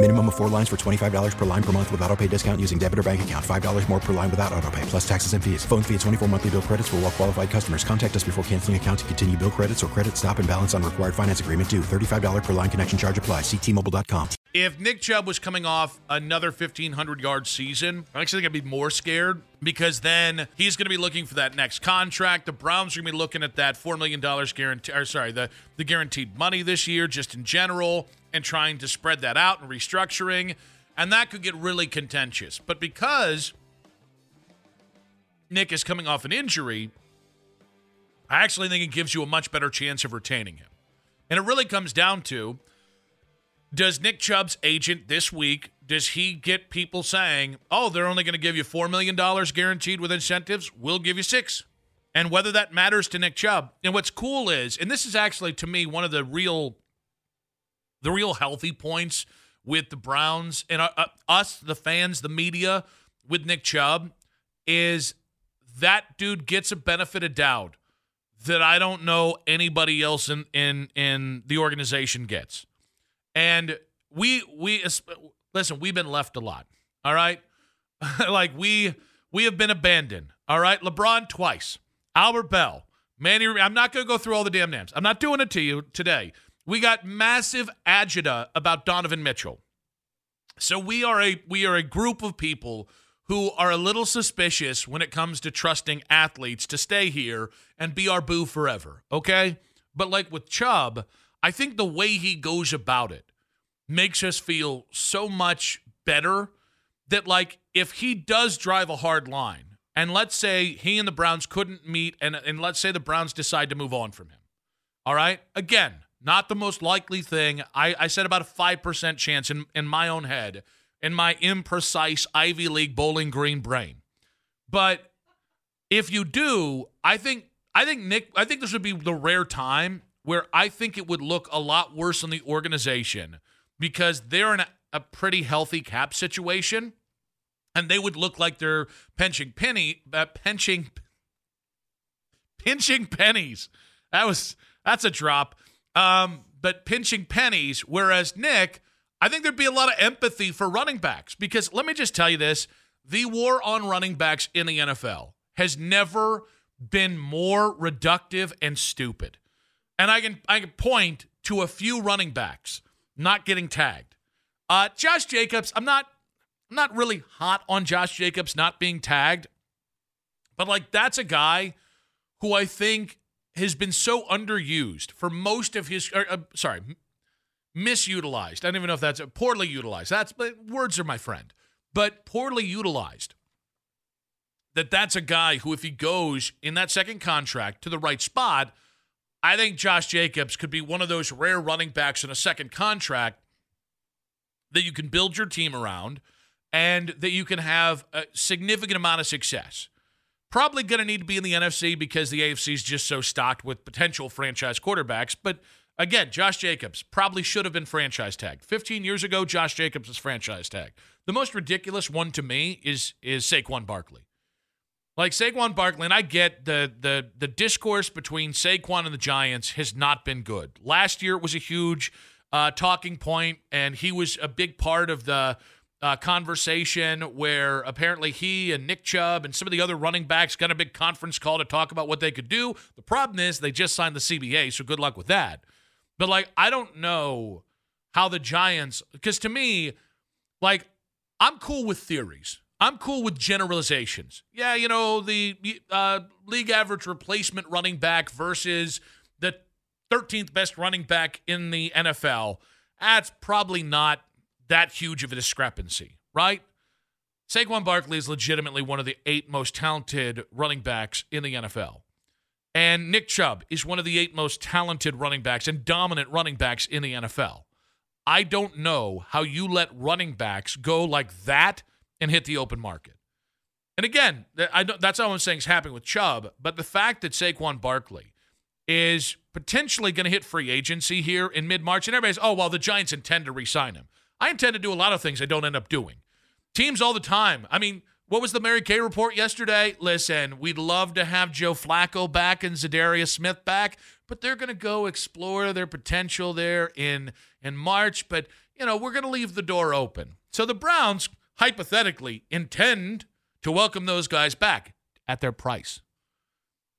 Minimum of 4 lines for $25 per line per month with auto pay discount using debit or bank account. $5 more per line without auto pay, plus taxes and fees. Phone fee at 24 monthly bill credits for all well qualified customers. Contact us before canceling account to continue bill credits or credit stop and balance on required finance agreement due. $35 per line connection charge applies. See T-Mobile.com. If Nick Chubb was coming off another 1,500-yard season, I actually think I'd be more scared, because then he's going to be looking for that next contract. The Browns are going to be looking at that $4 million guarantee, or sorry, the guaranteed money this year just in general, and trying to spread that out and restructuring, and that could get really contentious. But because Nick is coming off an injury, I actually think it gives you a much better chance of retaining him. And it really comes down to, does Nick Chubb's agent this week, does he get people saying, oh, they're only going to give you $4 million guaranteed with incentives, we'll give you $6 million. And whether that matters to Nick Chubb. And what's cool is, and this is actually to me one of the real healthy points with the Browns and us, the fans, the media, with Nick Chubb, is that dude gets a benefit of doubt that I don't know anybody else in the organization gets. And we listen, we've been left a lot, all right? Like we have been abandoned, all right? LeBron twice, Albert Bell, Manny. I'm not going to go through all the damn names. I'm not doing it to you today. We got massive agita about Donovan Mitchell. So we are a group of people who are a little suspicious when it comes to trusting athletes to stay here and be our boo forever, okay? But like with Chubb, I think the way he goes about it makes us feel so much better that, like, if he does drive a hard line, and let's say he and the Browns couldn't meet, and let's say the Browns decide to move on from him, all right? Again, not the most likely thing. I said about a 5% chance in my own head, in my imprecise Ivy League Bowling Green brain. But if you do, I think this would be the rare time where I think it would look a lot worse on the organization, because they're in a pretty healthy cap situation, and they would look like they're pinching pennies. That's a drop. But pinching pennies, whereas Nick, I think there'd be a lot of empathy for running backs, because let me just tell you this, the war on running backs in the NFL has never been more reductive and stupid. And I can point to a few running backs not getting tagged. Josh Jacobs, I'm not really hot on Josh Jacobs not being tagged, but like that's a guy who I think has been so underused for most of his, misutilized. I don't even know if that's poorly utilized. But words are my friend. But poorly utilized. That's a guy who, if he goes in that second contract to the right spot, I think Josh Jacobs could be one of those rare running backs in a second contract that you can build your team around and that you can have a significant amount of success. Probably going to need to be in the NFC because the AFC is just so stocked with potential franchise quarterbacks. But again, Josh Jacobs probably should have been franchise tagged. 15 years ago, Josh Jacobs was franchise tagged. The most ridiculous one to me is Saquon Barkley. Like Saquon Barkley, and I get the discourse between Saquon and the Giants has not been good. Last year, it was a huge talking point, and he was a big part of the conversation where apparently he and Nick Chubb and some of the other running backs got a big conference call to talk about what they could do. The problem is they just signed the CBA, so good luck with that. But, like, I don't know how the Giants – because to me, like, I'm cool with theories. I'm cool with generalizations. Yeah, you know, the league average replacement running back versus the 13th best running back in the NFL. That's probably not that huge of a discrepancy, right? Saquon Barkley is legitimately one of the 8 most talented running backs in the NFL. And Nick Chubb is one of the 8 most talented running backs and dominant running backs in the NFL. I don't know how you let running backs go like that and hit the open market. And again, that's all I'm saying is happening with Chubb, but the fact that Saquon Barkley is potentially going to hit free agency here in mid-March, and everybody's, oh, well, the Giants intend to re-sign him. I intend to do a lot of things I don't end up doing. Teams all the time. I mean, what was the Mary Kay report yesterday? Listen, we'd love to have Joe Flacco back and Zadarius Smith back, but they're going to go explore their potential there in March. But, you know, we're going to leave the door open. So the Browns, hypothetically, intend to welcome those guys back at their price.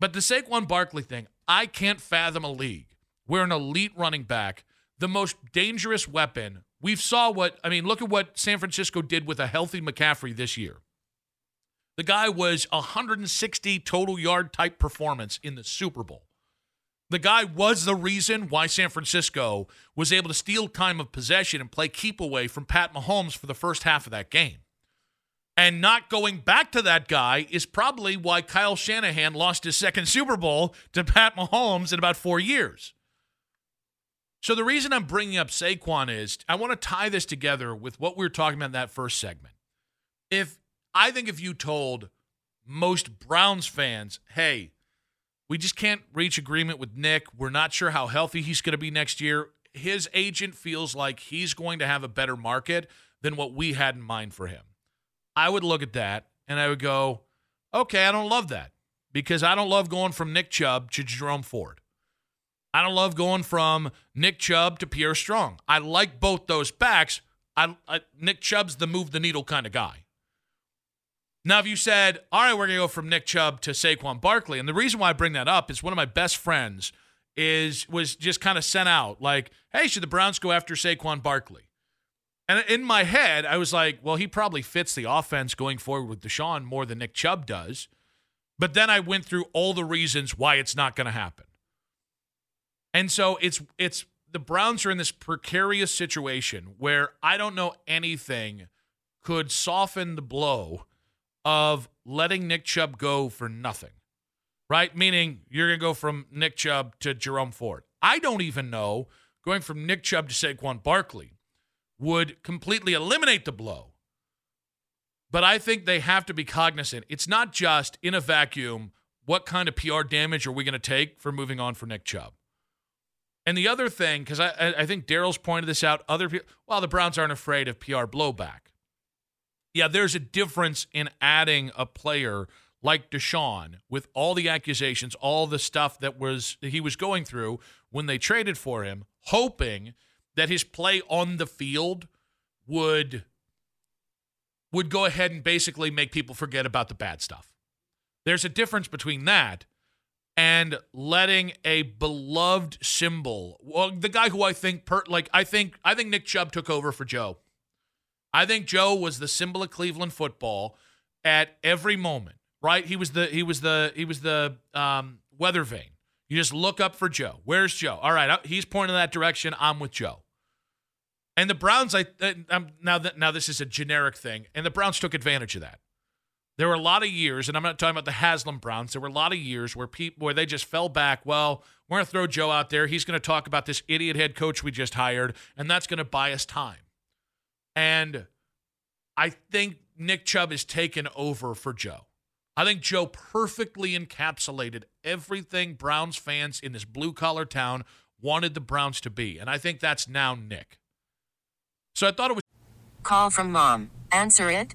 But the Saquon Barkley thing, I can't fathom a league where an elite running back, the most dangerous weapon, look at what San Francisco did with a healthy McCaffrey this year. The guy was 160 total yard type performance in the Super Bowl. The guy was the reason why San Francisco was able to steal time of possession and play keep away from Pat Mahomes for the first half of that game. And not going back to that guy is probably why Kyle Shanahan lost his second Super Bowl to Pat Mahomes in about 4 years. So the reason I'm bringing up Saquon is I want to tie this together with what we were talking about in that first segment. I think if you told most Browns fans, hey, we just can't reach agreement with Nick. We're not sure how healthy he's going to be next year. His agent feels like he's going to have a better market than what we had in mind for him. I would look at that and I would go, okay, I don't love that because I don't love going from Nick Chubb to Jerome Ford. I don't love going from Nick Chubb to Pierre Strong. I like both those backs. Nick Chubb's the move-the-needle kind of guy. Now, if you said, all right, we're going to go from Nick Chubb to Saquon Barkley, and the reason why I bring that up is one of my best friends was just kind of sent out, like, hey, should the Browns go after Saquon Barkley? And in my head, I was like, well, he probably fits the offense going forward with Deshaun more than Nick Chubb does. But then I went through all the reasons why it's not going to happen. And so it's the Browns are in this precarious situation where I don't know anything could soften the blow of letting Nick Chubb go for nothing, right? Meaning you're going to go from Nick Chubb to Jerome Ford. I don't even know going from Nick Chubb to Saquon Barkley would completely eliminate the blow. But I think they have to be cognizant. It's not just in a vacuum, what kind of PR damage are we going to take for moving on for Nick Chubb? And the other thing, because I think Daryl's pointed this out, other people, well, the Browns aren't afraid of PR blowback. Yeah, there's a difference in adding a player like Deshaun with all the accusations, all the stuff that he was going through when they traded for him, hoping that his play on the field would go ahead and basically make people forget about the bad stuff. There's a difference between that and letting a beloved symbol, well, the guy who I think Nick Chubb took over for Joe. I think Joe was the symbol of Cleveland football at every moment, right? He was the weather vane. You just look up for Joe. Where's Joe? All right, he's pointing in that direction. I'm with Joe. And the Browns, now this is a generic thing, and the Browns took advantage of that. There were a lot of years, and I'm not talking about the Haslam Browns. There were a lot of years where they just fell back. Well, we're going to throw Joe out there. He's going to talk about this idiot head coach we just hired, and that's going to buy us time. And I think Nick Chubb has taken over for Joe. I think Joe perfectly encapsulated everything Browns fans in this blue-collar town wanted the Browns to be. And I think that's now Nick. So I thought it was... Call from mom. Answer it.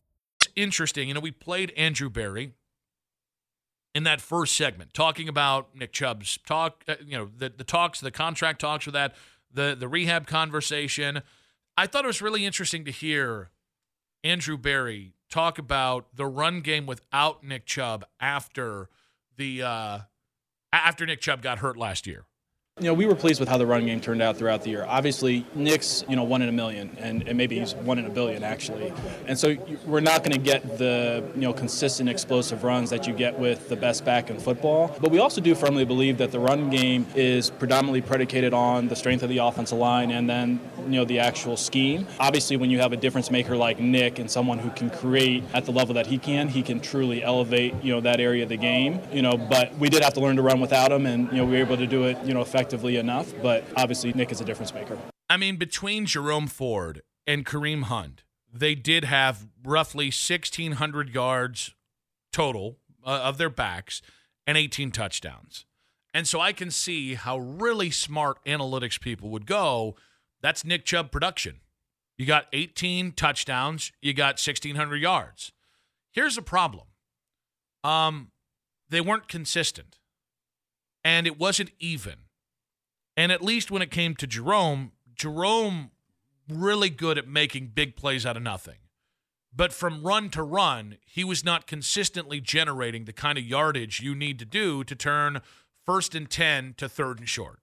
Interesting. You know, we played Andrew Berry in that first segment, talking about Nick Chubb's talk, the talks, the contract talks with that, the rehab conversation. I thought it was really interesting to hear Andrew Berry talk about the run game without Nick Chubb after after Nick Chubb got hurt last year. You know, we were pleased with how the run game turned out throughout the year. Obviously, Nick's, one in a million, and maybe he's one in a billion, actually. And so we're not going to get the, consistent explosive runs that you get with the best back in football. But we also do firmly believe that the run game is predominantly predicated on the strength of the offensive line and then, the actual scheme. Obviously, when you have a difference maker like Nick and someone who can create at the level that he can truly elevate, that area of the game. But we did have to learn to run without him, and, we were able to do it, effectively enough, but obviously Nick is a difference maker. I mean, between Jerome Ford and Kareem Hunt, they did have roughly 1,600 yards total of their backs and 18 touchdowns. And so I can see how really smart analytics people would go, that's Nick Chubb production. You got 18 touchdowns, you got 1,600 yards. Here's the problem. They weren't consistent, and it wasn't even. And at least when it came to Jerome really good at making big plays out of nothing. But from run to run, he was not consistently generating the kind of yardage you need to do to turn 1st and 10 to 3rd and short.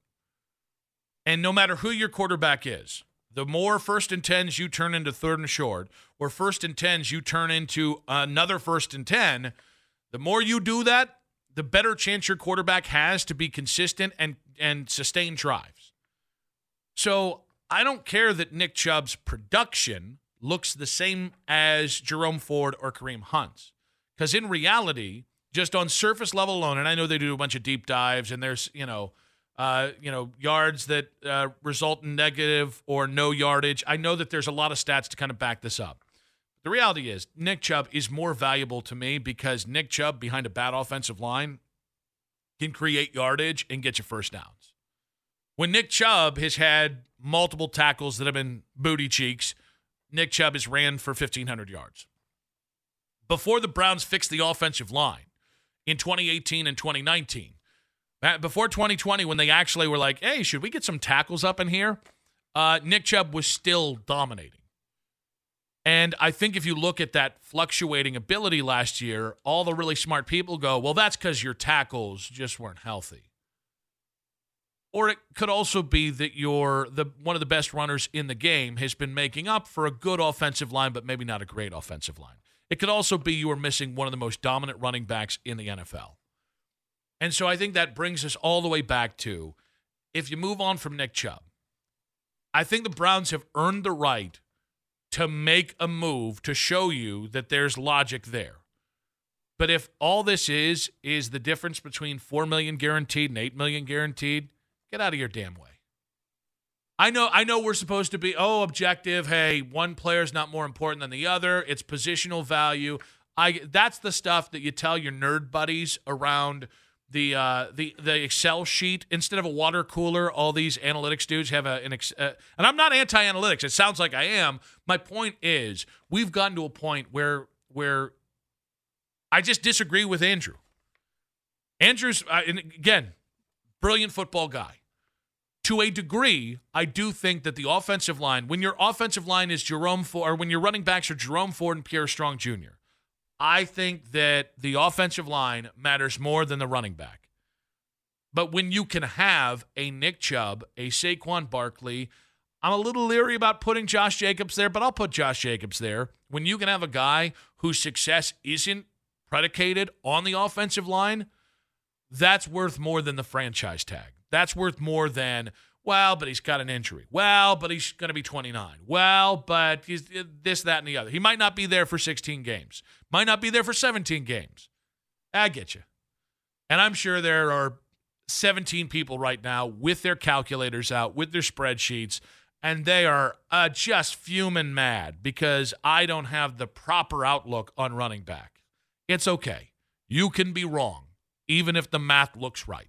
And no matter who your quarterback is, the more 1st and 10s you turn into 3rd and short, or 1st and 10s you turn into another 1st and 10, the more you do that, the better chance your quarterback has to be consistent and sustain drives. So I don't care that Nick Chubb's production looks the same as Jerome Ford or Kareem Hunt's, because in reality, just on surface level alone, and I know they do a bunch of deep dives, and there's yards that result in negative or no yardage. I know that there's a lot of stats to kind of back this up. The reality is Nick Chubb is more valuable to me because Nick Chubb behind a bad offensive line can create yardage and get you first downs. When Nick Chubb has had multiple tackles that have been booty cheeks, Nick Chubb has ran for 1,500 yards. Before the Browns fixed the offensive line in 2018 and 2019, before 2020 when they actually were like, hey, should we get some tackles up in here? Nick Chubb was still dominating. And I think if you look at that fluctuating ability last year, all the really smart people go, well, that's because your tackles just weren't healthy. Or it could also be that you're one of the best runners in the game has been making up for a good offensive line, but maybe not a great offensive line. It could also be you are missing one of the most dominant running backs in the NFL. And so I think that brings us all the way back to, if you move on from Nick Chubb, I think the Browns have earned the right to make a move to show you that there's logic there. But if all this is the difference between $4 million guaranteed and $8 million guaranteed, get out of your damn way. I know we're supposed to be, objective, hey, one player's not more important than the other, it's positional value. That's the stuff that you tell your nerd buddies around the Excel sheet. Instead of a water cooler, all these analytics dudes have and I'm not anti-analytics. It sounds like I am. My point is, we've gotten to a point where I just disagree with Andrew. Andrew's, and again, brilliant football guy. To a degree, I do think that the offensive line, when your running backs are Jerome Ford and Pierre Strong Jr., I think that the offensive line matters more than the running back. But when you can have a Nick Chubb, a Saquon Barkley, I'm a little leery about putting Josh Jacobs there, but I'll put Josh Jacobs there. When you can have a guy whose success isn't predicated on the offensive line, that's worth more than the franchise tag. That's worth more than, well, but he's got an injury. Well, but he's going to be 29. Well, but he's this, that, and the other. He might not be there for 16 games. Might not be there for 17 games. I get you. And I'm sure there are 17 people right now with their calculators out, with their spreadsheets, and they are just fuming mad because I don't have the proper outlook on running back. It's okay. You can be wrong, even if the math looks right.